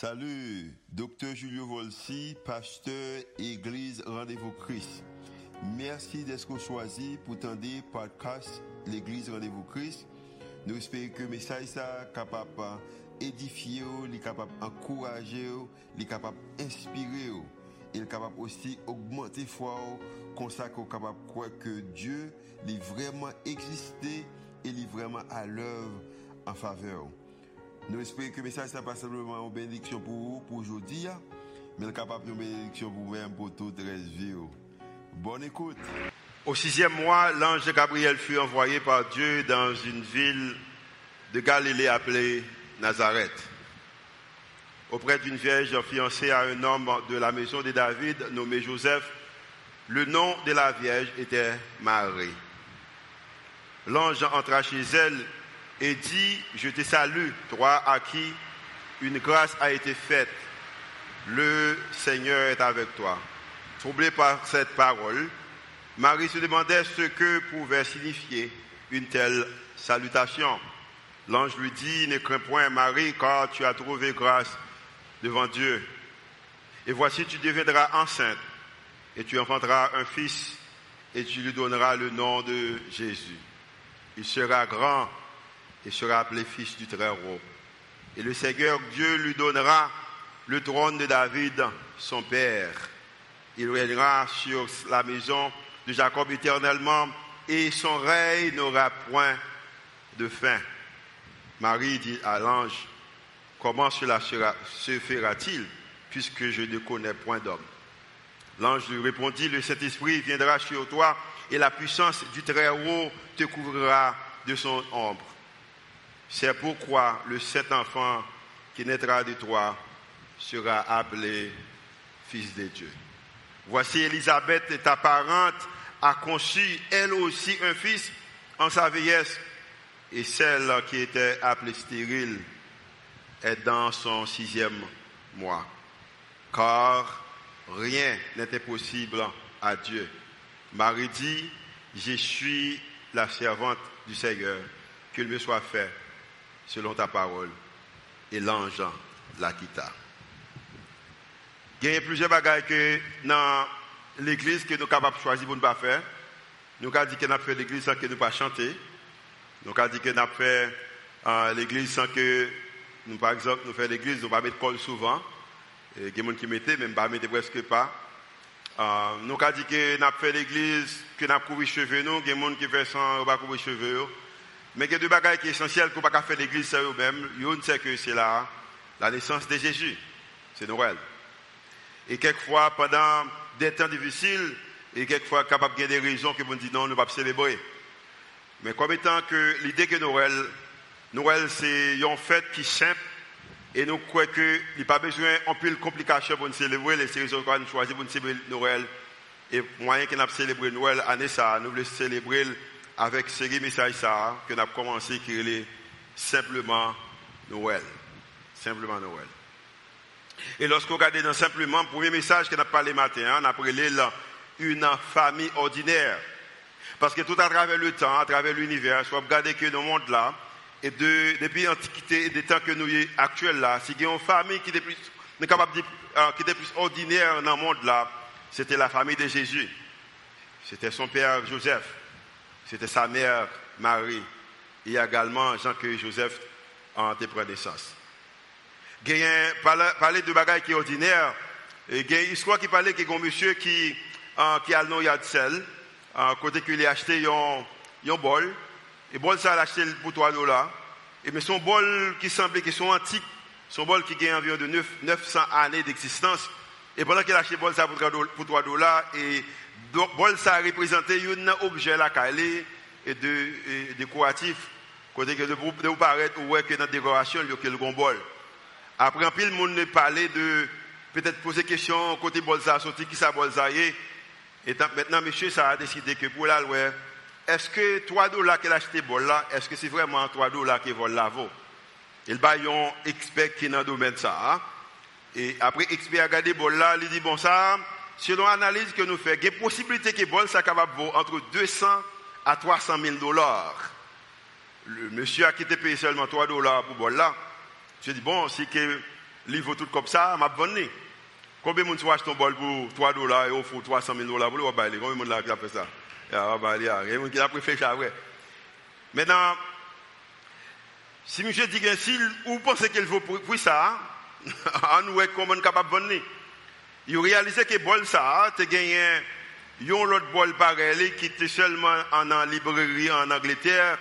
Salut, Dr Julio Volsi, pasteur Église Rendez-vous Christ. Merci d'être choisi pour tendre podcast l'Église Rendez-vous Christ. Nous espérons que le message est capable d'édifier, capable d'encourager, capable d'inspirer. Il est capable aussi d'augmenter la foi, consacrer capable de croire que Dieu est vraiment existé et est vraiment à l'œuvre en faveur. Nous espérons que le message n'est pas simplement une bénédiction pour vous, pour aujourd'hui, mais il est capable de bénédiction pour vous-même, pour toute la vie. Bonne écoute. Au 6e mois, l'ange de Gabriel fut envoyé par Dieu dans une ville de Galilée appelée Nazareth, auprès d'une vierge fiancée à un homme de la maison de David nommé Joseph. Le nom de la vierge était Marie. L'ange entra chez elle et dit: « Je te salue, toi à qui une grâce a été faite. Le Seigneur est avec toi. » Troublée par cette parole, Marie se demandait ce que pouvait signifier une telle salutation. L'ange lui dit: « Ne crains point, Marie, car tu as trouvé grâce devant Dieu. Et voici, tu deviendras enceinte, et tu enfanteras un fils, et tu lui donneras le nom de Jésus. Il sera grand et sera appelé fils du Très-Haut. Et le Seigneur Dieu lui donnera le trône de David, son père. Il règnera sur la maison de Jacob éternellement, et son règne n'aura point de fin. » Marie dit à l'ange: « Comment cela se fera-t-il, puisque je ne connais point d'homme ?» L'ange lui répondit: « Le Saint-Esprit viendra sur toi, et la puissance du Très-Haut te couvrira de son ombre. C'est pourquoi le Saint-Enfant qui naîtra de toi sera appelé Fils de Dieu. » Voici, Elisabeth, ta parente, a conçu elle aussi un fils en sa vieillesse, et celle qui était appelée stérile est dans son 6e mois. Car rien n'est impossible à Dieu. » Marie dit: « Je suis la servante du Seigneur, qu'il me soit fait selon ta parole. » Et l'ange la quitta. Il y a plusieurs bagages que dans l'église que nous sommes capables de choisir pour ne pas faire. Nous avons dit que nous avons fait l'église sans que nous pas chanter. Nous avons dit que nous avons fait l'église sans que nous, par exemple, nous faisons l'église, nous ne mettons pas col souvent. Il y a des gens qui mettent, mais nous ne mettons presque pas. Nous avons dit que nous avons fait l'église, que nous avons couvert les cheveux, nous, il y a des gens qui font sans couvrir les cheveux. Mais il y a deux bagages qui sont essentiels pour ne pas faire l'église sans eux-mêmes. Une, c'est que c'est la naissance de Jésus. C'est Noël. Et quelquefois, pendant des temps difficiles, et quelquefois, capable de des raisons qui vont dire non, nous ne pouvons pas célébrer. Mais comme étant que l'idée que Noël, c'est une fête qui est simple, et nous croyons qu'il n'y a pas besoin d'un pile de complications pour nous célébrer, les raisons qu'on a choisies pour nous célébrer Noël. Et moyen qu'on a célébré Noël, année ça, nous voulons célébrer avec ce message ça, que nous avons commencé à créer simplement Noël. Et lorsqu'on regarde dans simplement le premier message qu'on a parlé matin, on a parlé d'une famille ordinaire. Parce que tout à travers le temps, à travers l'univers, soit regarder que dans le monde là, et depuis l'Antiquité et des temps que nous sommes actuels là, si il y a une famille qui était plus ordinaire dans le monde là, c'était la famille de Jésus. C'était son père Joseph, c'était sa mère Marie, et également Jean que Joseph en pris naissance. Il y a parlé de bagages qui sont ordinaires. Il y a une histoire qui parlait qu'il y a un monsieur qui a le nom Yadsel, côté qu'il a acheté un bol. Et bol, ça l'a acheté pour $3. Mais son bol qui semblait qu'ils sont antiques, son bol qui a environ de 900 années d'existence. Et pendant qu'il a acheté bol ça pour $3, et bol ça représentait un objet là, et décoratif, côté que de vous paraître, ou que dans la décoration, il y a un bol. Après, un peu le monde parlait de peut-être poser question côté Bolsa, sorti qui ça Bolsa est. Et maintenant, monsieur, ça a décidé que pour la loi, est-ce que $3 qu'elle a acheté Bolsa, est-ce que c'est vraiment $3 qui vole la vaut? Il y a un expert qui est dans le domaine de ça. Hein? Et après, l'expert a regardé Bolsa, il dit: bon, ça, selon l'analyse que nous faisons, il y a une possibilité que Bolsa capable vaut entre $200 à $300 000. Le monsieur a quitté payer seulement $3 pour Bolsa. Je dis: bon, si livre tout comme ça, m'a vendu. Combien de gens achètent ton bol pour $3 et offrent $300,000 pour le bailler? Combien de gens fait ça? Il a préféré ça. Maintenant, si monsieur dit que si vous pensez qu'il faut pour ça, on est comment capable de vendre. Il réalisait que bol ça, tu as gagné l'autre bol pareil qui était seulement en librairie en Angleterre.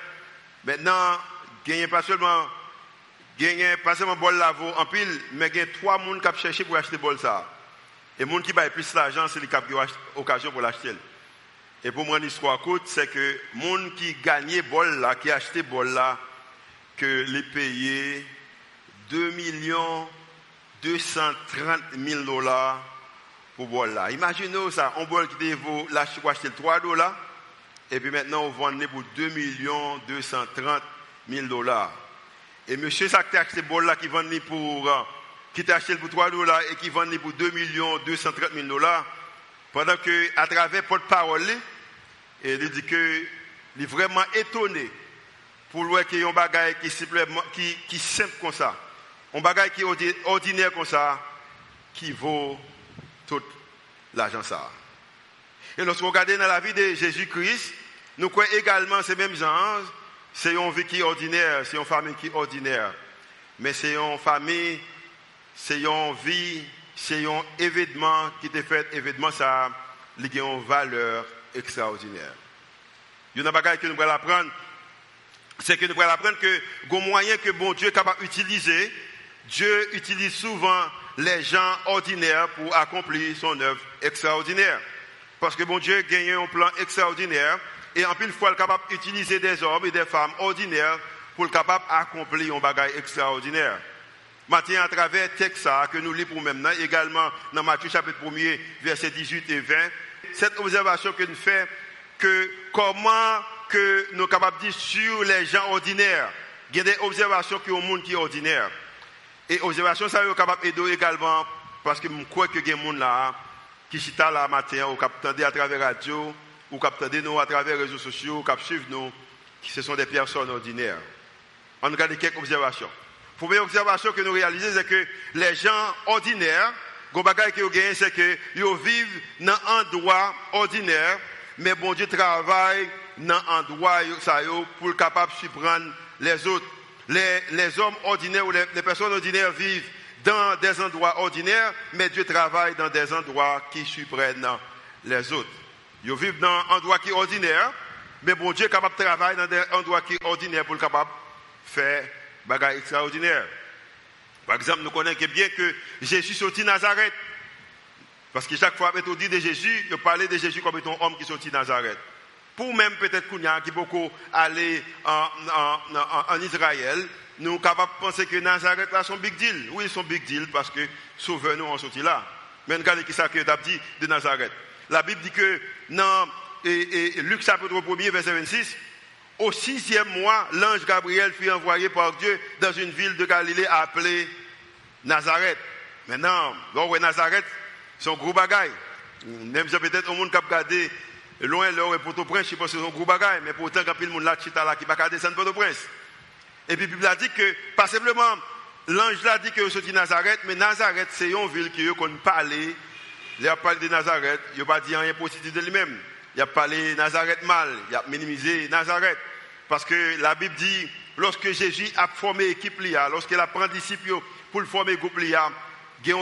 Maintenant, gagné pas seulement bol lavo en pile, mais gagné 3 monde qui cherchent pour acheter bol ça. Et monde qui paye plus l'argent, c'est les qui ont occasion pour l'acheter. Et pour moi, l'histoire courte, c'est que monde qui gagnait bol là, qui achetait bol là, que les payer $2,230,000 pour bol là. Imaginez ça, un bol qui vaut là, tu peux acheter $3, et puis maintenant on vend pour $2,230,000. Et monsieur ça qui a acheté bol là, qui t'a acheté pour $3 et qui vend pour $2,230,000. Pendant que, à travers porte-parole, il dit que il est vraiment étonné pour voir qu'il y a un bagage qui simplement, qui simple comme ça, un bagage qui est ordinaire comme ça, qui vaut tout l'argent ça. Et lorsque vous regardez dans la vie de Jésus-Christ, nous croyons également ces mêmes gens, c'est une vie qui est ordinaire, c'est une famille qui est ordinaire, mais c'est une famille, c'est une vie. C'est un événement qui est fait, événement ça, il y a une valeur extraordinaire. Il y a un bagage que nous allons apprendre, c'est que nous allons apprendre que les moyens que bon Dieu est capable d'utiliser, Dieu utilise souvent les gens ordinaires pour accomplir son œuvre extraordinaire. Parce que bon Dieu gagne un plan extraordinaire et en pile fois, il est capable d'utiliser des hommes et des femmes ordinaires pour être capable d'accomplir un bagage extraordinaire. Maintenant, à travers texte que nous lisons pour même là, également dans Matthieu chapitre 1er, versets 18 et 20, cette observation que nous faisons, que comment que nous sommes capables de dire sur les gens ordinaires, il y a des observations qui ont au monde qui est ordinaire. Et observations, ça, nous sommes capables d'aider également, parce que nous croyons que il y a des gens là, qui sont là matin, ou qui entendent à travers la radio, ou qui entendent nous à travers les réseaux sociaux, ou qui suivent nous, ce sont des personnes ordinaires. On regarde quelques observations. La première observation que nous réalisons, c'est que les gens ordinaires, les choses qu'ils gagnent, c'est qu'ils vivent dans un endroit ordinaire, mais bon Dieu travaille dans un endroit pour être capable de surprendre les autres. Les hommes ordinaires ou les personnes ordinaires vivent dans des endroits ordinaires, mais Dieu travaille dans des endroits qui surprennent les autres. Ils vivent dans un endroit qui est ordinaire, mais bon Dieu est capable de travailler dans des endroits qui sont ordinaires pour être capable de faire bagaille extraordinaire. Par exemple, nous connaissons bien que Jésus sortit de Nazareth. Parce que chaque fois qu'on dit de Jésus, on parlait de Jésus comme étant un homme qui sortit de Nazareth. Pour même peut-être qu'on y a qui beaucoup aller en Israël, nous sommes capables de penser que Nazareth là, c'est un big deal. Oui, c'est un big deal parce que sauveur nous en sortit là. Mais regardez qui ça que dit de Nazareth. La Bible dit que dans Luc chapitre 1er, verset 26, au 6e mois, l'ange Gabriel fut envoyé par Dieu dans une ville de Galilée appelée Nazareth. Maintenant, Nazareth, c'est un gros bagaille. Même si peut-être un monde qui a regardé loin, là, et Port-au-Prince, je pense que c'est un gros bagaille. Mais pourtant, quand le monde là, qui n'a pas regardé, c'est Port-au-Prince. Et puis, la Bible a dit que, pas simplement, l'ange là dit que c'est Nazareth, mais Nazareth, c'est une ville qui qu'on parlait. Il a parlé de Nazareth, il n'a pas dit rien positif de lui-même. Il a parlé Nazareth mal, il a minimisé Nazareth. Parce que la Bible dit, lorsque Jésus a formé l'équipe, lorsqu'il a pris des disciples pour former le groupe, il y a un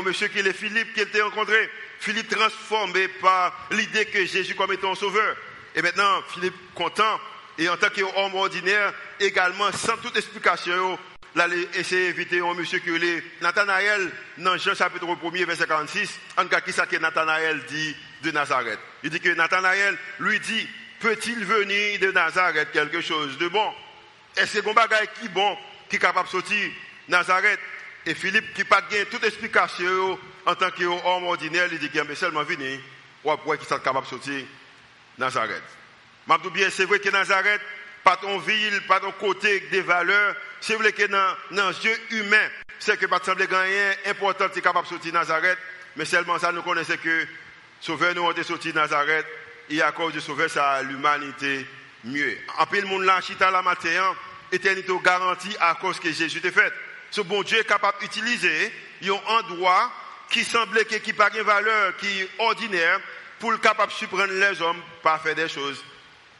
monsieur qui est Philippe qui était rencontré. Philippe transformé par l'idée que Jésus comme étant sauveur. Et maintenant, Philippe content, et en tant qu'homme ordinaire, également sans toute explication, il a essayé d'éviter un monsieur qui est Nathanaël, dans Jean chapitre 1er, verset 46, en cas qui ça que Nathanaël dit de Nazareth. Il dit que Nathanaël lui dit, peut-il venir de Nazareth quelque chose de bon? Est-ce que bagaille qui bon qui est capable de sortir Nazareth? Et Philippe qui n'a pas gagné toute explication en tant qu'homme ordinaire, il dit qu'il a seulement venir ou après qu'il soit capable de sortir Nazareth. M'abdou bien, c'est vrai que Nazareth, pas ton ville, pas ton côté des valeurs, c'est vrai que dans les yeux humains, c'est que pas de semble gagner important qui est capable de sortir Nazareth, mais seulement ça nous connaissons que Sauveur nous a été sorti de Nazareth et à cause de Sauveur, ça a l'humanité mieux. En plus, le monde là, chita la matin, éternité garantie à cause que Jésus a fait. Ce bon Dieu est capable d'utiliser un endroit qui semblait qui n'a pas de valeur, qui est ordinaire, pour le capable de surprendre les hommes par faire des choses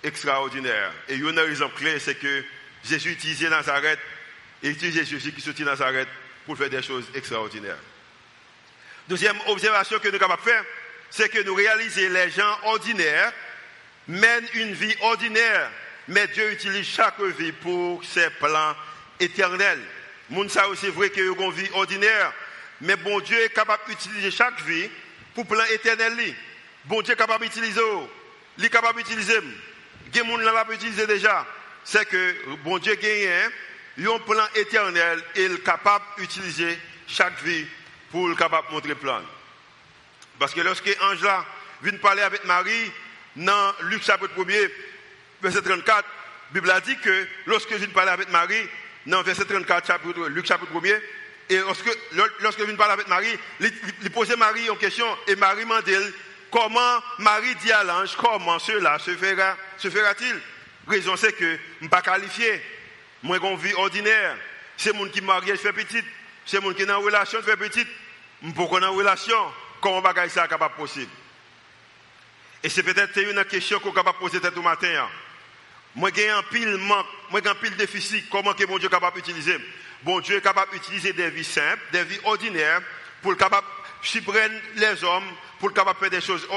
extraordinaires. Et il y a une raison clé, c'est que Jésus utilisait Nazareth, et utilisait Jésus-Christ de Nazareth pour faire des choses extraordinaires. Deuxième observation que nous sommes capables de faire, c'est que nous réalisons les gens ordinaires mènent une vie ordinaire, mais Dieu utilise chaque vie pour ses plans éternels. Mounsa aussi vrai qu'il y a une vie ordinaire, mais bon Dieu est capable d'utiliser chaque vie pour plan éternel. Bon Dieu est capable d'utiliser, il est capable d'utiliser. Gen moun la l'a utilisé déjà, c'est que bon Dieu gagne un plan éternel et il est capable d'utiliser chaque vie pour le capable montrer plan. Parce que lorsque ange là vient parler avec Marie dans Luc chapitre 1er verset 34, la Bible a dit que lorsque vient parler avec Marie dans verset 34 chapitre Luc chapitre 1er et lorsque vient parler avec Marie, il posait Marie en question et Marie m'a dit comment Marie dit à l'ange comment cela se fera-t-il? Raison c'est que m'pas qualifié, moi qu'on vit ordinaire, c'est monde qui marié fait petite, c'est monde qui dans relation fait petite, m'pourquoi dans relation comment bagaille ça capable possible. Et c'est peut-être une question qu'on capable poser tête au matin. Moi j'ai un pile manque, moi j'ai un pile déficit, comment que bon Dieu capable utiliser? Bon Dieu est capable utiliser des vies simples, des vies ordinaires pour capable surprendre les hommes, pour capable faire des choses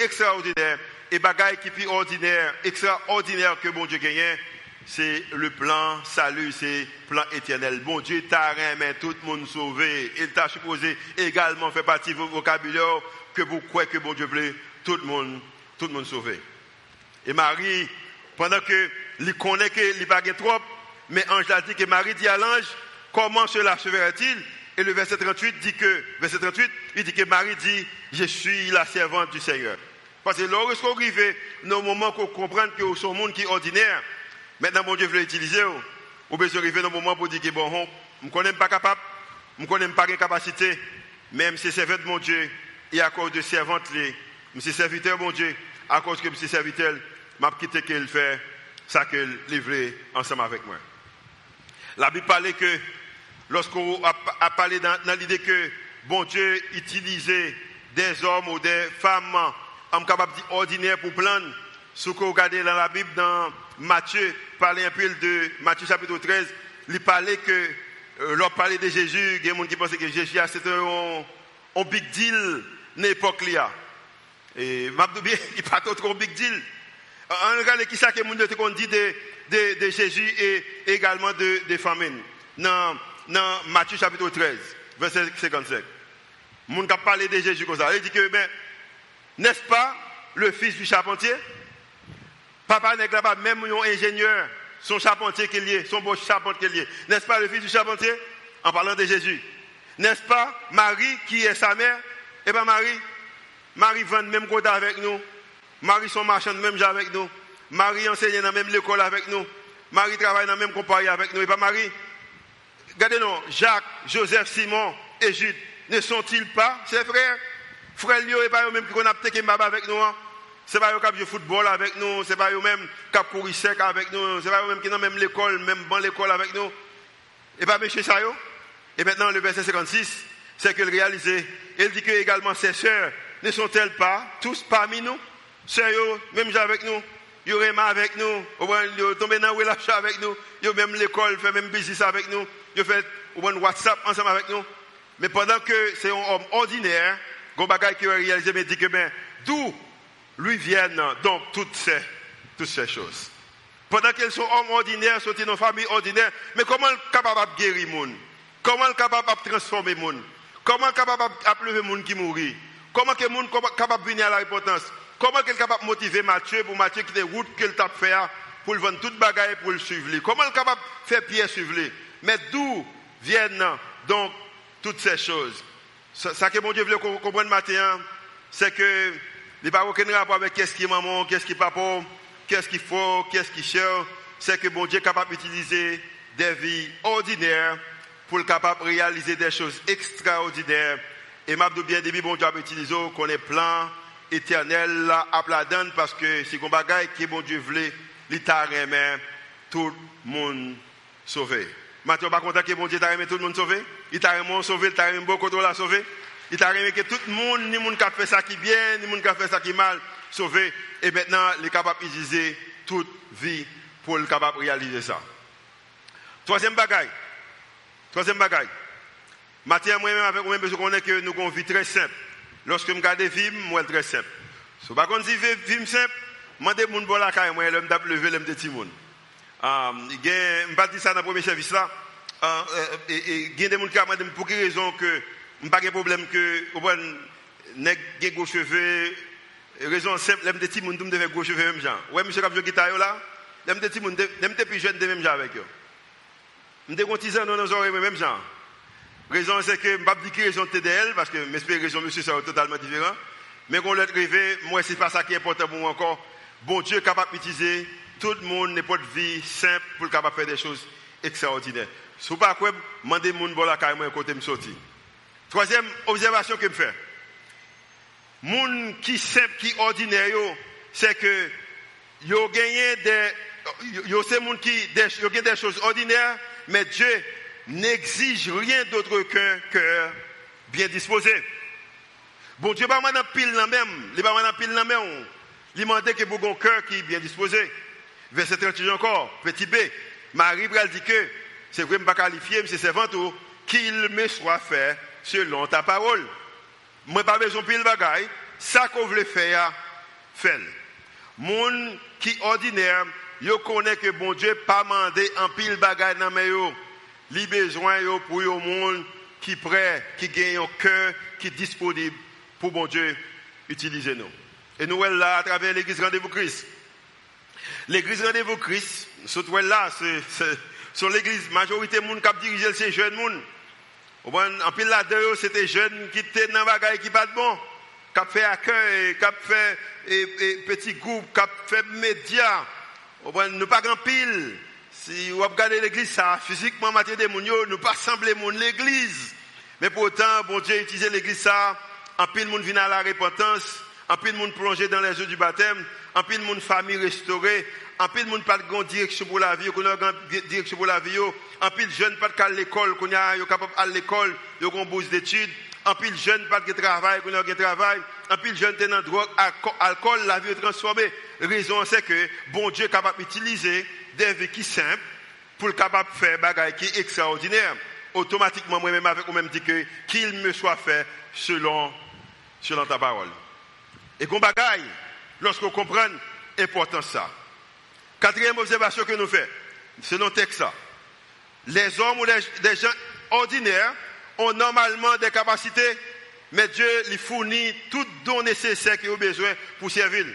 extraordinaires et bagaille qui plus ordinaire, extraordinaire que bon Dieu gagne, c'est le plan salut, c'est plan éternel. Bon Dieu t'a aimé, tout le monde sauvé. Il t'a supposé également faire partie de votre vocabulaire que vous croyez que bon Dieu veut tout le monde sauvé. Et Marie, pendant que il connaît qu'il pas gain trop, mais ange a dit que Marie dit à l'ange comment cela se fera-t-il? Et le verset 38, il dit que Marie dit je suis la servante du Seigneur. Parce que lorsqu'on arrive dans le moment qu'on comprend que son monde qui est ordinaire, maintenant, mon Dieu veut l'utiliser. Ou bien se arriver dans le moment pour dire que bon, je ne connais pas capable, je ne connais pas de capacité. Même si c'est servant de mon Dieu, et à cause de servante, je suis serviteur de mon Dieu, à cause que je suis serviteur, je vais quitter qu'il fait ça qu'il livre ensemble avec moi. La Bible parle que, lorsqu'on a parlé dans l'idée que bon Dieu utilisait des hommes ou des femmes en capable ordinaire pour plaindre, ce qu'on regarde dans la Bible, dans Matthieu, parler un peu de Matthieu chapitre 13, il parlait que, leur parlait de Jésus, il y a des gens qui pensaient que Jésus c'était un big deal dans l'époque là. Et Mabdoubien, il parle d'autres big deal. On regarde qui ça que les gens dit de Jésus et également de famine. Dans Matthieu chapitre 13, verset 55. Les gens qui parlent de Jésus comme ça, il dit que, ben, n'est-ce pas le fils du charpentier? Papa n'est pas même un ingénieur, son charpentier qu'il y est, son beau charpentier qu'il y est. N'est-ce pas le fils du charpentier? En parlant de Jésus. N'est-ce pas Marie qui est sa mère? Eh bien Marie vend même côté avec nous. Marie son marchand de même avec nous. Marie enseigne dans même l'école avec nous. Marie travaille dans même compagnie avec nous. Et pas Marie. Regardez-nous, Jacques, Joseph, Simon et Jude, ne sont-ils pas ses frères? Frères, ils n'est pas eux-mêmes qui connaissent qui m'a avec nous. Ce n'est pas eux qui jouent au football avec nous, ce n'est pas eux-mêmes qui courent sec avec nous, ce n'est pas eux-mêmes qui n'ont même l'école, même dans l'école avec nous. Et pas monsieur ça. Et maintenant, le verset 56, c'est qu'il réalise. Il dit que également ses sœurs ne sont-elles pas tous parmi nous? Sœurs, même avec nous, ils ont aimé avec nous, ils ont tombé dans le relâche avec nous, ils ont même l'école, ils font même business avec nous, ils ont fait WhatsApp ensemble avec nous. Mais pendant que c'est un homme ordinaire, Gobagay qui a réalisé, mais dit que ben, d'où lui viennent donc toutes ces choses. Pendant qu'ils sont hommes ordinaires, sont dans une famille ordinaire, mais comment est capable de guérir les gens? Comment est capable de transformer les gens? Comment est capable de lever les gens qui mourent? Comment est-ce que les gens sont capables de venir à la repentance? Comment est-ce capable de motiver Matthieu pour Matthieu qui est route qu'il t'a fait pour le vendre toute bagaille pour le suivre? Comment est capable de faire Pierre suivre? Mais d'où viennent donc toutes ces choses? Ça que mon Dieu veut comprendre matin, c'est que il n'y a pas aucun rapport avec qu'est-ce qui est maman, qu'est-ce qui est papa, qu'est-ce qu'il faut, qu'est-ce qui cher. C'est que bon Dieu est capable d'utiliser des vies ordinaires pour capable de réaliser des choses extraordinaires. Et m'abdou bien début, bon Dieu a utilisé qu'on ait plan éternel à la donne parce que c'est un bagaille que bon Dieu voulait, l'État remet tout le monde sauvé. Matthieu pas content que bon Dieu t'a aimé tout le monde sauvé, il t'a aimé sauvé, il t'a aimé beaucoup de la sauvé, il t'a aimé que tout le monde, ni monde qui a fait ça qui bien, ni monde qui a fait ça qui mal, sauvé et maintenant il est capable d'utiliser toute vie pour le capable réaliser ça. Troisième bagaille. Matthieu moi-même avec moi je connais que nous avons une vie très simple. Lorsque je regarde vivre, moi très simple. Si pas qu'on dit vivre simple, mandez moun bon la caille moi l'homme d'ap lever l'homme de petit monde. Il y a on pas dit ça dans premier service là et il y a des monde qui demandent pour quelle raison que on pas de problème que nèg gen gros cheveux raison simple l'homme de petit monde me devait gros cheveux même genre. Ouais monsieur cap guitare là, l'homme de petit monde même depuis jeune de même genre avec eux. Je me disais, non, même genre. La raison, c'est que je ne vais pas dire que la raison de TDL, parce que j'espère que la raison de monsieur sera totalement différente. Mais quand on l'a rêvé, moi, ce n'est pas ça qui est important pour moi encore. Bon Dieu est capable d'utiliser tout le monde, n'importe quelle vie simple, pour être capable de faire des choses extraordinaires. Si vous ne pouvez pas, demandez aux gens pour la carrière, à côté de me sortir. Troisième observation que je fais. Les gens qui sont simples, qui sont ordinaires, c'est que ils ont gagné des choses ordinaires. Mais Dieu n'exige rien d'autre qu'un cœur bien disposé. Bon Dieu pas maintenant pile dans même, il pas maintenant pile dans même. Il demandait que pour un cœur qui est bien disposé. Verset 38 encore, petit B. Marie elle dit que c'est vrai me pas qualifier monsieur servante qu'il me soit fait selon ta parole. Moi pas besoin pile bagaille, ça qu'on veut faire fait. Moun qui ordinaire yo connaît que bon Dieu pas mandé en pile bagay nan men yo. Li besoin yo pour yo monde qui prêt, qui gagne un cœur, qui disponible pour bon Dieu utiliser nous. Et nous là à travers l'église Rendez-vous Christ. L'église Rendez-vous Christ, surtout là c'est sur l'église majorité monde qui dirigeait ces jeunes monde. En pile là dedans c'était jeunes qui étaient dans bagay qui pas bon, qui fait accueil, qui fait petit groupe, qui fait média. Nous pas grand pile. Si vous regardez l'église, ça, physiquement, matière de mounio, nous pas sembler mon l'église. Mais pourtant, bon Dieu utilisait l'église, ça. En pile, monde vient à la repentance. En pile, monde plongé dans les eaux du baptême. En pile, monde famille restaurée. En pile, monde pas de grande direction pour la vie, qu'on a grande direction pour la vie. En pile, jeune pas de qu'à l'école, qu'on a, yo capable à l'école, yo qu'on bourse d'études. En pile, jeune pas de travail, qu'on a de travail. En pile, jeune tenant drogue, alcool, la vie est transformée. Raison, c'est que bon Dieu est capable d'utiliser des vies qui sont simples pour capable de faire des bagages qui sont extraordinaires. Automatiquement, moi-même, avec moi-même, dit que qu'il me soit fait selon ta parole. Et qu'on bagaille, lorsqu'on comprend l'importance de ça. Quatrième observation que nous faisons, selon le texte, les hommes ou les gens ordinaires ont normalement des capacités, mais Dieu lui fournit tout don nécessaire qu'ils ont besoin pour servir.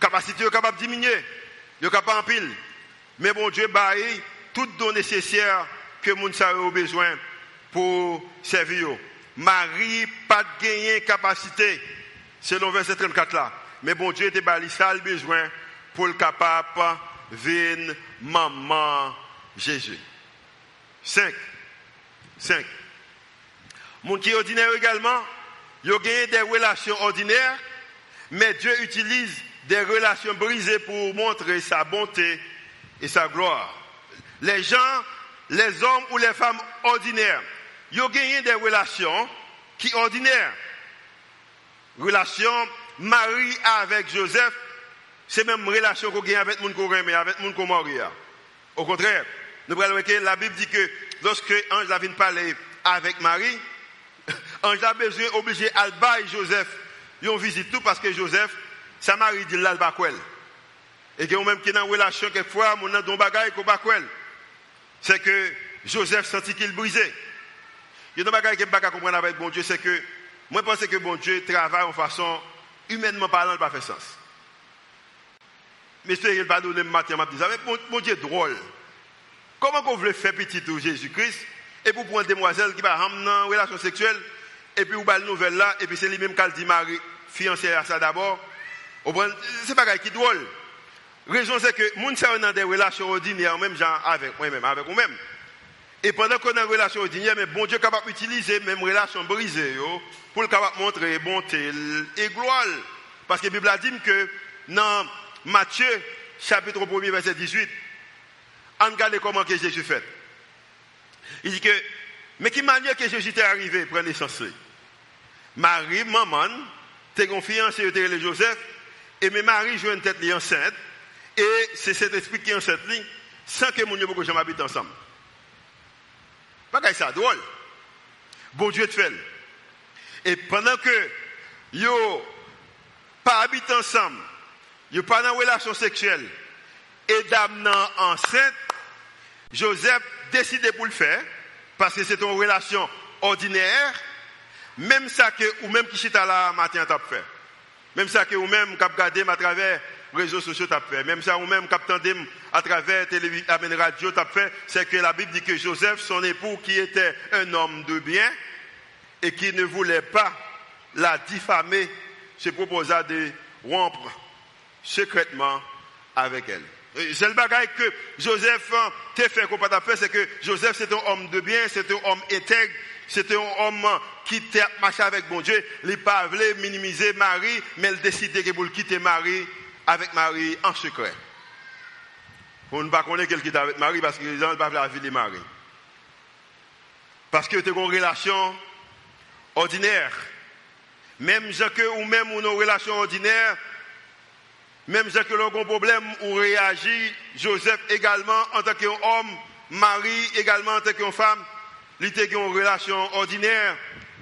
Capacité est capable de diminuer, il est capable en pile. Mais bon Dieu barille tout don nécessaire que moun sa yo besoin pour servir. Marie pas de gagner capacité, selon verset 34 là. Mais bon Dieu te barille ça le besoin pour le capable venir maman Jésus. 5. Moun qui ordinaire également, yo gagné des relations ordinaires, mais Dieu utilise des relations brisées pour montrer sa bonté et sa gloire. Les gens, les hommes ou les femmes ordinaires, ils ont gagné des relations qui sont ordinaires. Relation Marie avec Joseph, c'est même relation qu'on gagne avec les gens qu'on aime, avec les gens qu'on marie. Au contraire, nous voyons que la Bible dit que lorsque Ange la vient parler avec Marie, Ange la besoin obligé à bailler Joseph. Ils ont visité tout parce que Joseph ça Marie dit là le bakwel. Et que même qui dans relation quelquefois mon dans don bagaille qu'on bakwel. C'est que Joseph sentit qu'il brisait. Il y a des bagaille que pas comprendre avec bon Dieu, c'est que moi pense que bon Dieu travaille en façon humainement parlant pas fait sens. Mais c'est il va donner matin m'a dit ça mais bon Dieu drôle. Comment qu'on veut faire petit tout Jésus-Christ et pour prendre demoiselle qui va ramener en relation sexuelle et puis ou bal nouvelle là et puis c'est lui même qu'elle dit Marie fiancée à ça d'abord. C'est pas grave qui drôle. La raison c'est que moun sa dans des relations ordinaires même genre avec moi-même avec vous-même. Et pendant qu'on a une relation ordinaire mais bon Dieu capable d'utiliser même relation brisée pour capable montrer bonté et gloire parce que la Bible a dit que dans Matthieu chapitre 1 verset 18 on regarde comment que Jésus fait. Il dit que, mais qui manière que Jésus est arrivé, prend naissance. Marie, maman, t'es confiancée, t'es le Joseph, et mais Marie joue une tête liée enceinte, et c'est cet esprit qui est enceinte, sans que mon Dieu beaucoup jamais habite ensemble. Pas que ça drôle. Bon Dieu te fait. Et pendant que yo pas habite ensemble, yo pas dans relation sexuelle, et dame nan enceinte, Joseph décide pour le faire, parce que c'est une relation ordinaire, même ça que ou même qui chita là matin t'a fait. Même ça que ou même cap garder à travers réseaux sociaux t'a fait. Même ça ou même cap tendé à travers télévision, radio t'a fait, c'est que la Bible dit que Joseph, son époux qui était un homme de bien et qui ne voulait pas la diffamer, se proposa de rompre secrètement avec elle. C'est le bagage que Joseph t'a fait qu'on pas fait, c'est que Joseph c'est un homme de bien, c'est un homme intègre. C'était un homme qui était marché avec bon Dieu. Il n'a pas voulu minimiser Marie, mais il décidait qu'il voulait quitter Marie avec Marie en secret. On ne connaît pas quelqu'un qui était avec Marie parce qu'il n'a pas voulu aviler Marie. Parce qu'il était une relation ordinaire. Même si ou même on a une relation ordinaire, même si on a un problème, on réagit. Joseph également en tant qu'homme, Marie également en tant que femme. Il était une relation ordinaire,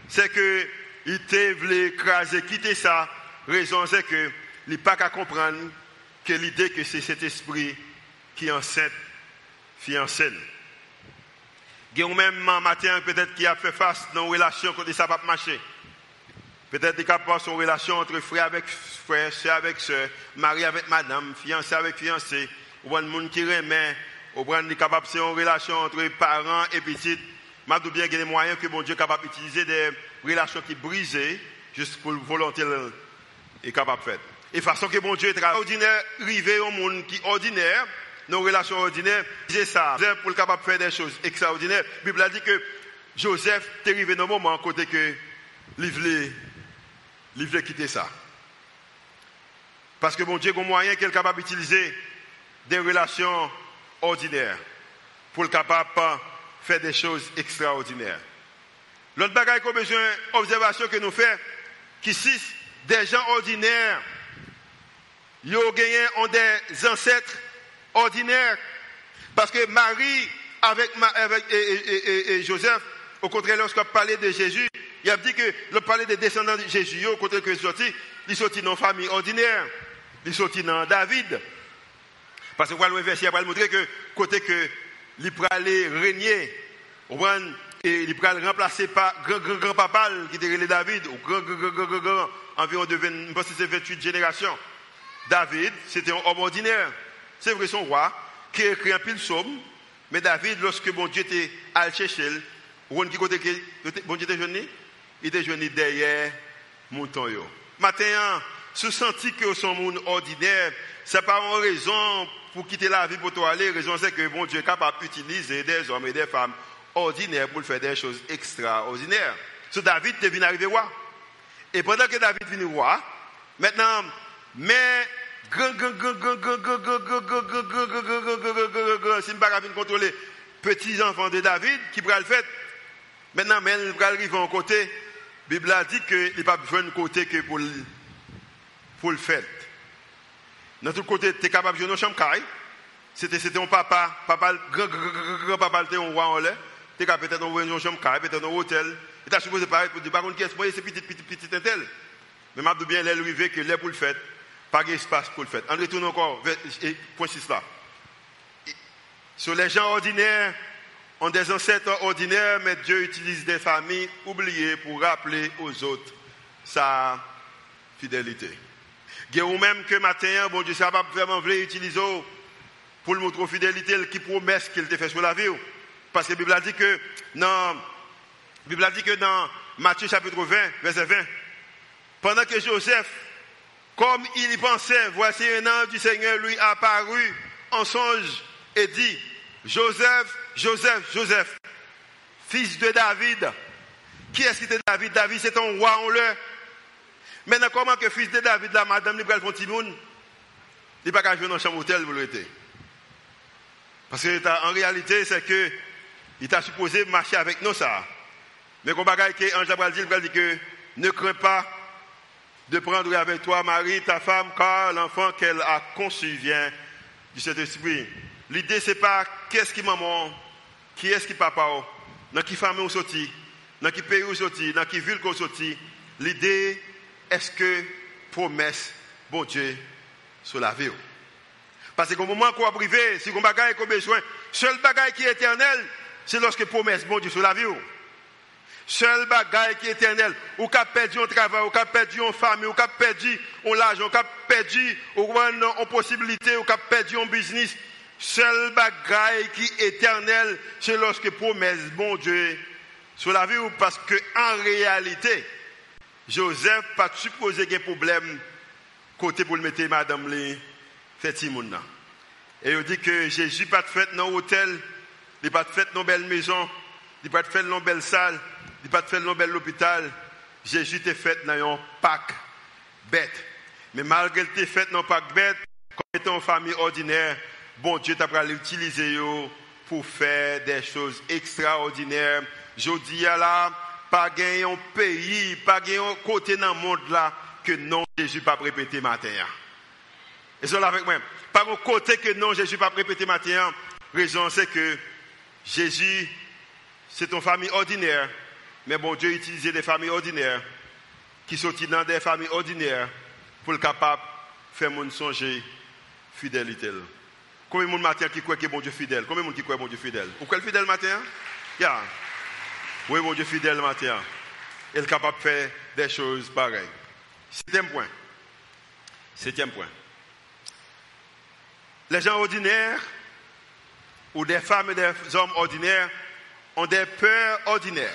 c'est que il était voulu écraser, quitter ça. Raison c'est que il n'est pas qu'à comprendre que l'idée que c'est cet esprit qui enceinte, fiancelle. Il y a même un matin peut-être qui a fait face dans une relation quand ça va pas marcher. Peut-être qu'il y a pas son relation entre frère avec frère, sœur avec sœur, mari avec madame, fiancé avec fiancé. Ou un monde qui remet, ou bien il est capable c'est une relation entre parents et petits. Je dois bien qu'il y ait des moyens que mon Dieu est capable d'utiliser des relations qui brisées, juste pour volonté est capable de faire. Et façon que mon Dieu est ordinaire, arrivé au monde qui est ordinaire, nos relations ordinaires, c'est ça. Pour le capable de faire des choses extraordinaires, la Bible a dit que Joseph est arrivé dans un moment côté que il voulait quitter ça. Parce que mon Dieu a des moyens qu'il est capable d'utiliser des relations ordinaires pour le capable faire des choses extraordinaires. L'autre bagaille qu'on a besoin, observation que nous faisons, qui si des gens ordinaires, ils ont des ancêtres ordinaires. Parce que Marie, avec Joseph, au contraire, lorsqu'on parlait de Jésus, il a dit que l'on parlait des descendants de Jésus, au contraire que ils sont dans une famille ordinaire, ils sont dans David. Parce que voilà le verset, il va montrer que, côté que, il peut aller régner, et il peut aller remplacer par grand-grand-grand-papa qui était David, ou grand-grand-grand-grand-grand, environ de 28 générations. David, c'était un homme ordinaire. C'est vrai, son roi, qui a écrit un pile somme, mais David, lorsque bon Dieu était allé chercher, bon Dieu était jeune, il était jeune derrière mon temps. Maintenant, se sentir que son monde ordinaire, c'est pas une raison pour quitter la vie pour toi aller. La raison c'est que bon Dieu est capable d'utiliser des hommes et des femmes ordinaires pour faire des choses extraordinaires. So David est venu arriver roi. Et pendant que David est venu roi, maintenant, mais si nous ne contrôler petits enfants de David qui pourraient le faire, maintenant, mais ils arrivent en côté. La Bible a dit qu'il n'y a pas besoin de côté que pour le faire. Dans tout côté, tu es capable de jouer dans chambre. C'était un papa, grand-grand-grand-papa, tu es un roi en l'air. Tu es capable de jouer dans chambre, peut-être dans un hôtel. Et tu as supposé pareil pour dire, par contre, qui est-ce que c'est petit intel. Mais je dis bien, l'air arrivé que l'air pour le faire, pas d'espace pour le faire. On retourne encore vers point 6 là. Sur les gens ordinaires, ont des ancêtres ordinaires, mais Dieu utilise des familles oubliées pour rappeler aux autres sa fidélité. Ou même que matin, bon Dieu, ça va vraiment voulu utiliser pour le montrer fidélité, qui promesse qu'il te fait sur la vie. Parce que la Bible a dit que dans Matthieu chapitre 20, verset 20, pendant que Joseph, comme il y pensait, voici un ange du Seigneur lui apparut en songe et dit, Joseph, Joseph, Joseph, fils de David. Qui est-ce qui était David? David, c'est ton roi en l'heure. Maintenant, comment que fils de David, la madame, il prend le timoun, il n'a pas qu'à jouer dans la chambre hôtel, vous le dites. Parce que en réalité, c'est que Il t'a supposé marcher avec nous, ça. Mais comme bagaille que Ange Gabriel dit que ne crains pas de prendre avec toi Marie, ta femme, car l'enfant qu'elle a conçu vient du Saint-Esprit. L'idée, ce n'est pas qu'est-ce qui maman, qui est-ce qui papa, dans qui famille on sortit, dans qui pays on sortit, dans qui ville on sortit. L'idée, est-ce que promesse, bon Dieu, sur la vie. Parce qu'au moment qu'on a privé, si on bagaille qu'on a besoin, seul bagaille qui est éternel, c'est lorsque promesse, bon Dieu, sur la vie. Seul bagaille qui est éternel, ou qu'a perdu un travail, ou qu'a perdu une famille, ou qu'a perdu un l'argent, ou qu'a perdu une possibilité, ou qu'a perdu un business. Seul bagaille qui est éternel, c'est lorsque promesse, bon Dieu, sur la vie. Parce que en réalité, Joseph n'a pas supposé qu'il y ait un problème côté pour le mettre madame les fêtes. Et il dit que Jésus n'a pas de fête dans l'hôtel, il n'a pas de fête dans la belle maison, il n'a pas de fête dans la belle salle. Il n'a pas fait le bel hôpital. Jésus était fait dans un Pâques bête. Mais malgré qu'il était fait dans un Pâques bête, comme étant une famille ordinaire, bon Dieu t'a l'utilisé pour faire des choses extraordinaires. Je dis à la, pas gagner un pays, pas gagner un côté dans le monde là, que non, Jésus pas répété matin. Et cela avec moi. Pas un côté que non, Jésus pas répété matin. Raison c'est que Jésus, c'est une famille ordinaire. Mais bon Dieu utilisait des familles ordinaires qui sortent dans des familles ordinaires pour le capable de faire mon songer fidélité. Combien de monde matin qui croit que bon Dieu fidèle? Combien de monde qui croit bon Dieu fidèle? Vous croyez fidèle matin? Yeah. Oui, bon Dieu fidèle matin. Il est capable de faire des choses pareilles. Septième point. Les gens ordinaires ou des femmes et des hommes ordinaires ont des peurs ordinaires.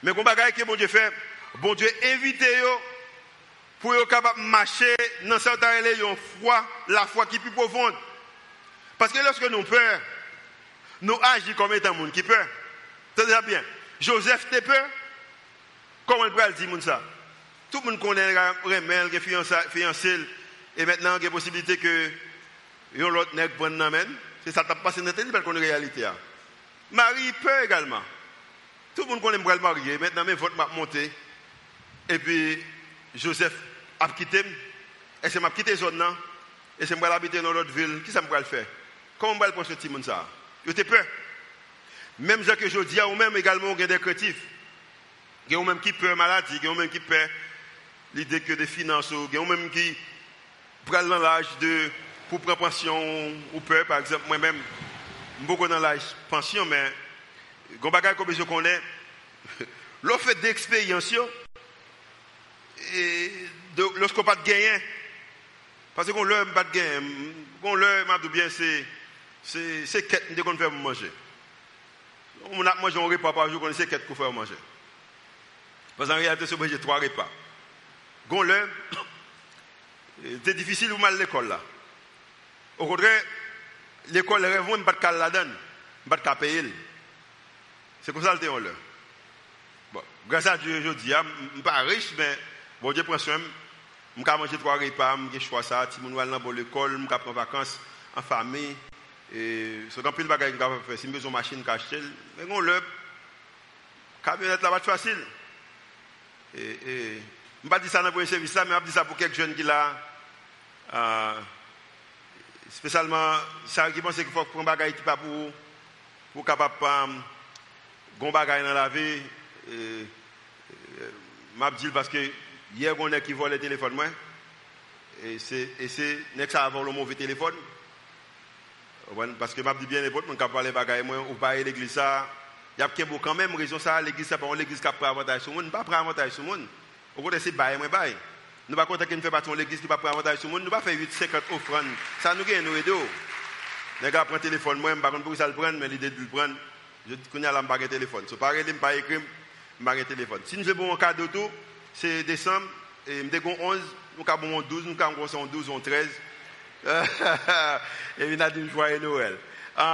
Mais comme bagaille que bon Dieu fait, bon Dieu évite eux pour être capable de marcher dans cette foi, la foi qui est plus profonde. Parce que lorsque nous peur, nous agissons comme étant monde qui peur. C'est déjà bien. Joseph te peur. Comment il peut dire ça? Tout le monde connaît Remel, qui est fiancé, et maintenant il y a possibilité que l'autre nègre prenne la main. C'est ça qui passe dans notre vie, parce qu'on est réalité. Marie peur également. Tout le monde connaît le marié, maintenant mes votes m'a monté. Et puis Joseph a quitté. Et c'est m'a quitté zone là. Et c'est m'a habité dans l'autre ville. Qui ça m'a faire? Comment m'a prendre ce petit monde ça? Il était peur. Même ce que je dis à vous-même également gain des créatifs. Gain vous-même qui peur maladie, gain vous-même qui peur l'idée que des finances, gain vous-même qui prend dans l'âge de pour prendre pension ou peur par exemple moi-même beaucoup dans l'âge pension mais Gon bagay comme je connais, l'on fait d'expérience, et lorsqu'on pas de gain, parce qu'on l'heure pas de gain, qu'on l'heure m'a dit bien c'est quête de qu'on fait manger. On a mangé un repas par jour, on sait quête qu'on fait manger. Parce qu'en réalité, c'est obligé de 3 repas. Gon l'heure, c'est difficile ou mal l'école là. Au contraire, l'école rêve on pas de cal la donne, pas de payer. C'est comme ça le théon là. Bon, grâce à Dieu, je dis, je suis pas riche, mais bon Dieu prend soin. Je vais manger 3 repas, je vais choisir ça, je vais aller dans l'école, je vais prendre vacances en famille. Et ce qu'on peut le bagage, je vais faire, si je veux une machine, je vais acheter. Mais on l'a, camionnette là-bas, c'est facile. Et je ne vais pas dire ça dans le premier service là, mais je vais dire ça pour quelques jeunes qui là. Spécialement, ça qui pense qu'il faut prendre un bagage qui n'est pas pour capable. Gon bagay dans la vie, m'a dit parce que hier on est qui vole le téléphone moi et c'est next ça avant le mauvais téléphone. Parce que m'a dit bien n'importe mon cap parler bagay moi ou pas l'église ça, y a kembo quand même raison ça l'église ça pas l'église qui prend avantage sur monde, pas prend avantage sur monde. Au côté c'est bail moi bail. Nous pas content que nous fait partie l'église qui pas prend avantage sur monde, nous pas faire 850 offrandes. Ça nous gagne nous aido. Les gars prend téléphone moi, par contre pour ça le prendre mais l'idée de le prendre. Je connais la baguette téléphone. Si pas relé, pas écrit, baguette téléphone. Si nous faisons un cadeau tout, c'est décembre et nous avons 11, nous avons 12, nous avons 12, on 13. Et nous avons une joyeuse Noël. L'on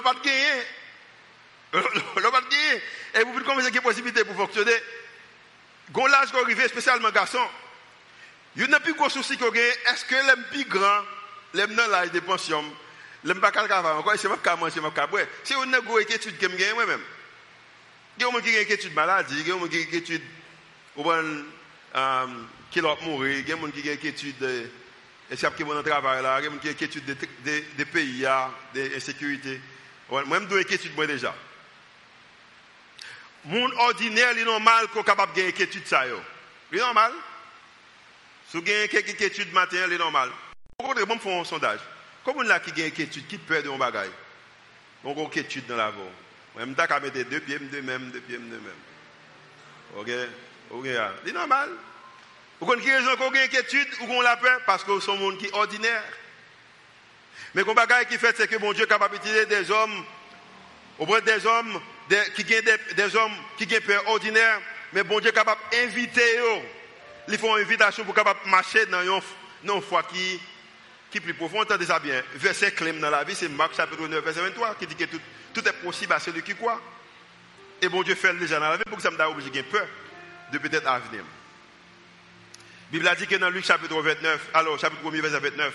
va gagner. Et vous pouvez commencer à possibilité pour fonctionner. Gon l'âge qu'on arrive spécialement garçon. Il n'y a plus de souci qu'on gagne. Est-ce que les plus grands, les menants là, ils dépensent Je ne pas encore, je ne pas manger, je pas boire. C'est une grosse inquiétude que je gagne moi-même. Il y a des gens qui ont une inquiétude maladie, il y a des gens qui ont une inquiétude qui vont mourir, il y a des gens qui ont une inquiétude qui vont travailler là, il y a des gens qui ont une inquiétude des pays, des insécurités. Moi-même, j'ai une inquiétude déjà. Les gens ordinaires, c'est normal qu'on soit capable de gagner une ça. C'est normal. Si vous avez une inquiétude matérielle, c'est normal. Vous pouvez faire un sondage. Comment là qui a une inquiétude, qui perd de mon bagage? Donc, une inquiétude dans la voie. Je me suis deux pieds. Ok. C'est normal. Vous avez une raison qu'on a une inquiétude, ou qu'on la peur, parce que sont des gens qui sont ordinaires. Mais le bagage qui fait, c'est que mon Dieu est capable d'utiliser des hommes, auprès des hommes qui ont des peurs ordinaires, mais bon Dieu est capable d'inviter eux. Ils font une invitation pour capable marcher dans une foi qui est plus profonde. Entendez ça bien. Verset clé dans la vie, c'est Marc chapitre 9, verset 23, qui dit que tout est possible à celui qui croit. Et bon Dieu fait déjà dans la vie pour que ça me donne obligé de peur de peut-être à venir. La Bible a dit que dans Luc chapitre 29, alors chapitre 1, verset 29,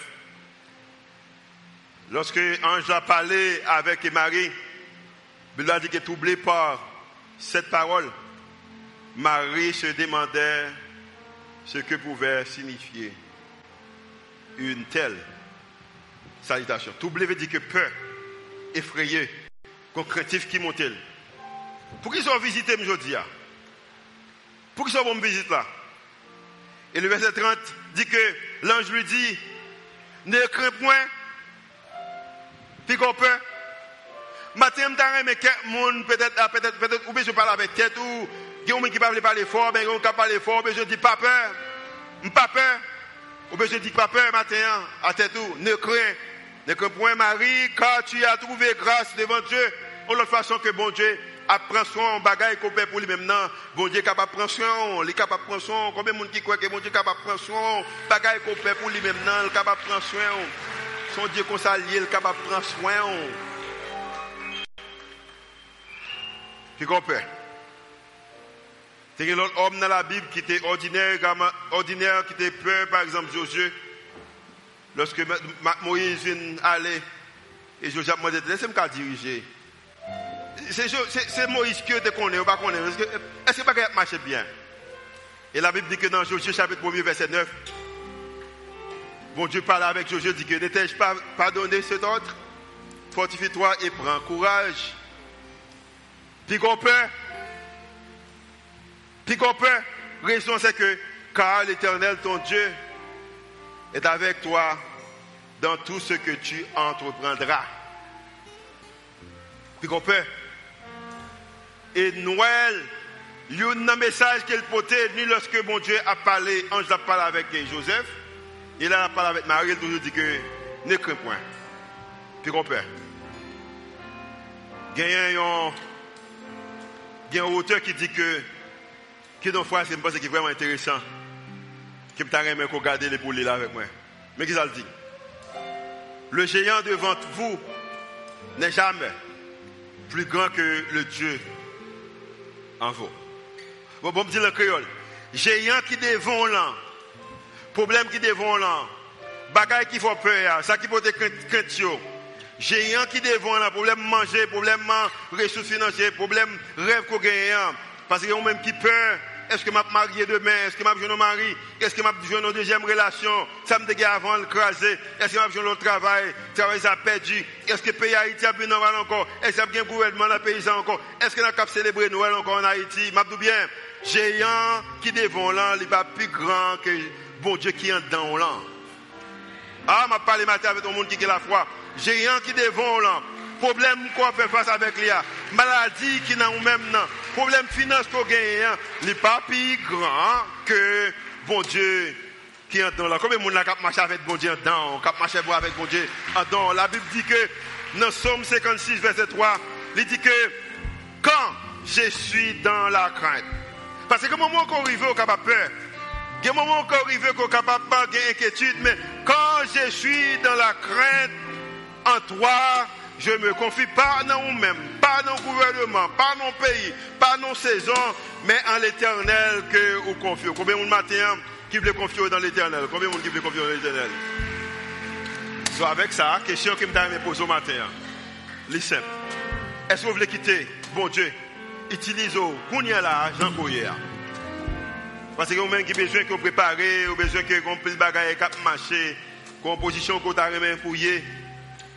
lorsque Ange a parlé avec Marie, la Bible a dit que troublée par cette parole, Marie se demandait ce que pouvait signifier une telle salutation. Troublé veut dire que peur, effrayé, craintif qui monte. Pour qu'ils soient visités aujourd'hui, pour qu'ils soient bon visite là. Et le verset 30 dit que l'ange lui dit, ne crains point, puis qu'on peut. Matin, mais quelqu'un monde peut-être, ou bien je parle avec tête ou. Il y a des gens qui peuvent parler fort, mais ils ne peuvent pas parler fort. Mais je dis pas peur. Pas peur. Ou bien je dis pas peur matin. À tête tout. Ne crains. Ne crains point Marie, car tu as trouvé grâce devant Dieu. En l'autre façon que bon Dieu apprend soin en bagaille qu'on fait pour lui-même. Non. Bon Dieu est capable de prendre soin. Il est capable de prendre soin. Combien de monde qui croit que bon Dieu est capable de prendre soin bagaille qu'on fait pour lui-même. Non. Il est capable de prendre soin. Son Dieu consalié, il est capable de prendre soin. Tu comprends? C'est l'autre homme dans la Bible qui était ordinaire, qui était peur, par exemple Josué. Lorsque Moïse vient aller, et Josué m'a dit, laissez-moi diriger. C'est Moïse qui te connaît, ou pas connaît. Est-ce que pas qu'elle marche bien? Et la Bible dit que dans Josué chapitre 1, verset 9, bon Dieu parle avec Josué, dit que ne t'ai-je pas pardonné cet ordre? Fortifie-toi et prends courage. Puis qu'on peut. Puis qu'on peut, raison c'est que car l'Éternel ton Dieu est avec toi dans tout ce que tu entreprendras. Puis qu'on peut. Et Noël, il y a un message qu'il portait, ni lorsque mon Dieu a parlé, Ange a parlé avec Joseph, il a parlé avec Marie, il toujours dit que ne crains point. Puis qu'on peut. Il y a un auteur qui dit que qui donc fois, c'est une pensée qui est vraiment intéressante. Qui me t'arrête même qu'on garde les boules là avec moi. Mais qu'est-ce qu'elle dit? Le géant devant vous n'est jamais plus grand que le Dieu en vous. Bon, me dit le créole. Géant qui devant là, problème qui devant là, bagaille qui font peur, ça qui peut être craint. Géant qui devant là, problème manger, problème ressources financières, problème rêve qu'on gagne. Parce qu'ils ont même qui peur. Est-ce que je vais marier demain? Est-ce que je vais me marier? Est-ce que je vais me deuxième relation? Ça me dégage avant de craser. Est-ce que je vais me travail? Travail ça perdu. Est-ce que le pays Haïti a bien normal encore? Est-ce qu'il y a un gouvernement dans le pays encore? Est-ce qu'on a célébré Noël encore en Haïti? Je dis bien, géant qui devant là, il n'est pas plus grand que bon Dieu qui est en dedans là. Ah, je parle matin avec tout le monde qui a la foi. Géant qui devant là. Problème qu'on fait face avec l'IA, maladie qui n'a même non, problème finance qu'on gagne, n'est pas plus grand que bon Dieu qui est dans là. Combien de monde qui marche avec bon Dieu dans, qui marche avec bon Dieu dans. La Bible dit que dans Psaume 56 verset 3, il dit que quand je suis dans la crainte, parce que moment qu'on arrive au capable peur, des moments qu'on arrive au capable pas gagne inquiétude, mais quand je suis dans la crainte en toi. Je me confie pas dans nous-mêmes, pas dans le gouvernement, pas dans le pays, pas dans la saison, mais en l'Éternel que vous confiez. Combien de monde matin qui veut confier dans l'Éternel? Combien de monde qui veut confier dans l'Éternel? C'est avec ça, question que je me pose au matin. Listen. Est-ce que vous voulez quitter, bon Dieu, utilisez qu'on y a là, Jean Coyer. Parce que vous-même qui besoin que vous préparez, vous besoin que vous pile bagaille cap marcher, composition qu'on t'a remis pour y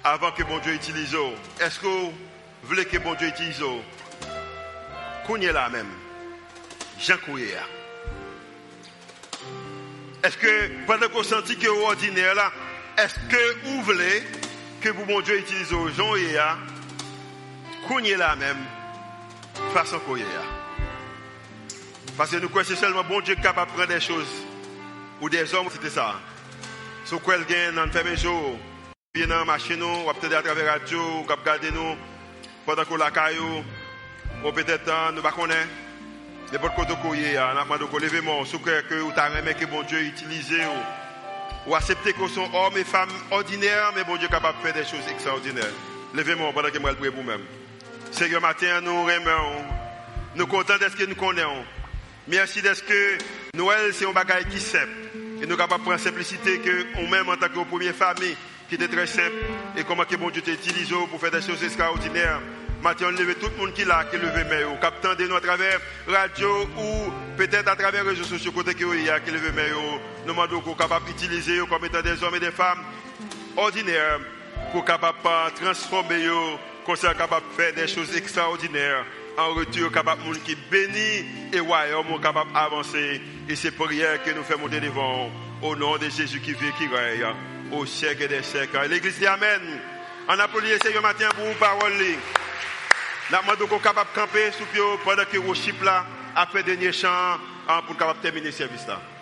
avant que bon Dieu utilise. Est-ce que vous voulez que bon Dieu utilise qu'on y a là même, Jean Coyer. Est-ce que pendant qu'on sentit que vous ordinaire là, est-ce que vous voulez que vous bon Dieu utilise Jean et à qu'on y est là même façon qu'on y est là. Parce que nous croyons que c'est seulement bon Dieu capable de prendre des choses ou des hommes, c'était ça. Si vous croyez que dans le premier jour, vous dans la machine, vous peut-être à travers la radio, vous regardez nous, pendant qu'on la caillou, ou peut-être nous ne connaissons pas. De votre côté, vous y est là, on a demandé de lever mon, si vous croyez que vous avez aimé que bon Dieu utilise ou accepter qu'on soit homme et femme ordinaire, mais bon Dieu capable de faire des choses extraordinaires. Levez-moi pendant que je vais prier pour vous-même. Seigneur, matin, nous remercions. Nous contents de ce que nous connaissons. Merci de ce que Noël, c'est un bagage qui est simple. Et nous sommes capables de prendre la simplicité que nous-mêmes, en tant que première famille, qui était très simple. Et comment que bon Dieu t'utilise pour faire des choses extraordinaires. Matin, on lève tout le monde qui est là, qui lève mes yeux. Captant de nous à travers radio ou peut-être à travers les réseaux sociaux, côté qui lève mes yeux. Nous demandons qu'on soit capable d'utiliser comme étant des hommes et des femmes ordinaires. Pour capable de transformer, qu'on soit capable de faire des choses extraordinaires. En retour, capable de monde qui bénit et royaume capable d'avancer. Et c'est prière que nous faisons monter devant. Au nom de Jésus qui vit, qui règne, au siècle des siècles. L'Église dit Amen. On applaudit le Seigneur matin pour vous parole. Nous demandons capable de camper sous pied pendant que le worship là a fait dernier chant pour capable terminer le service là.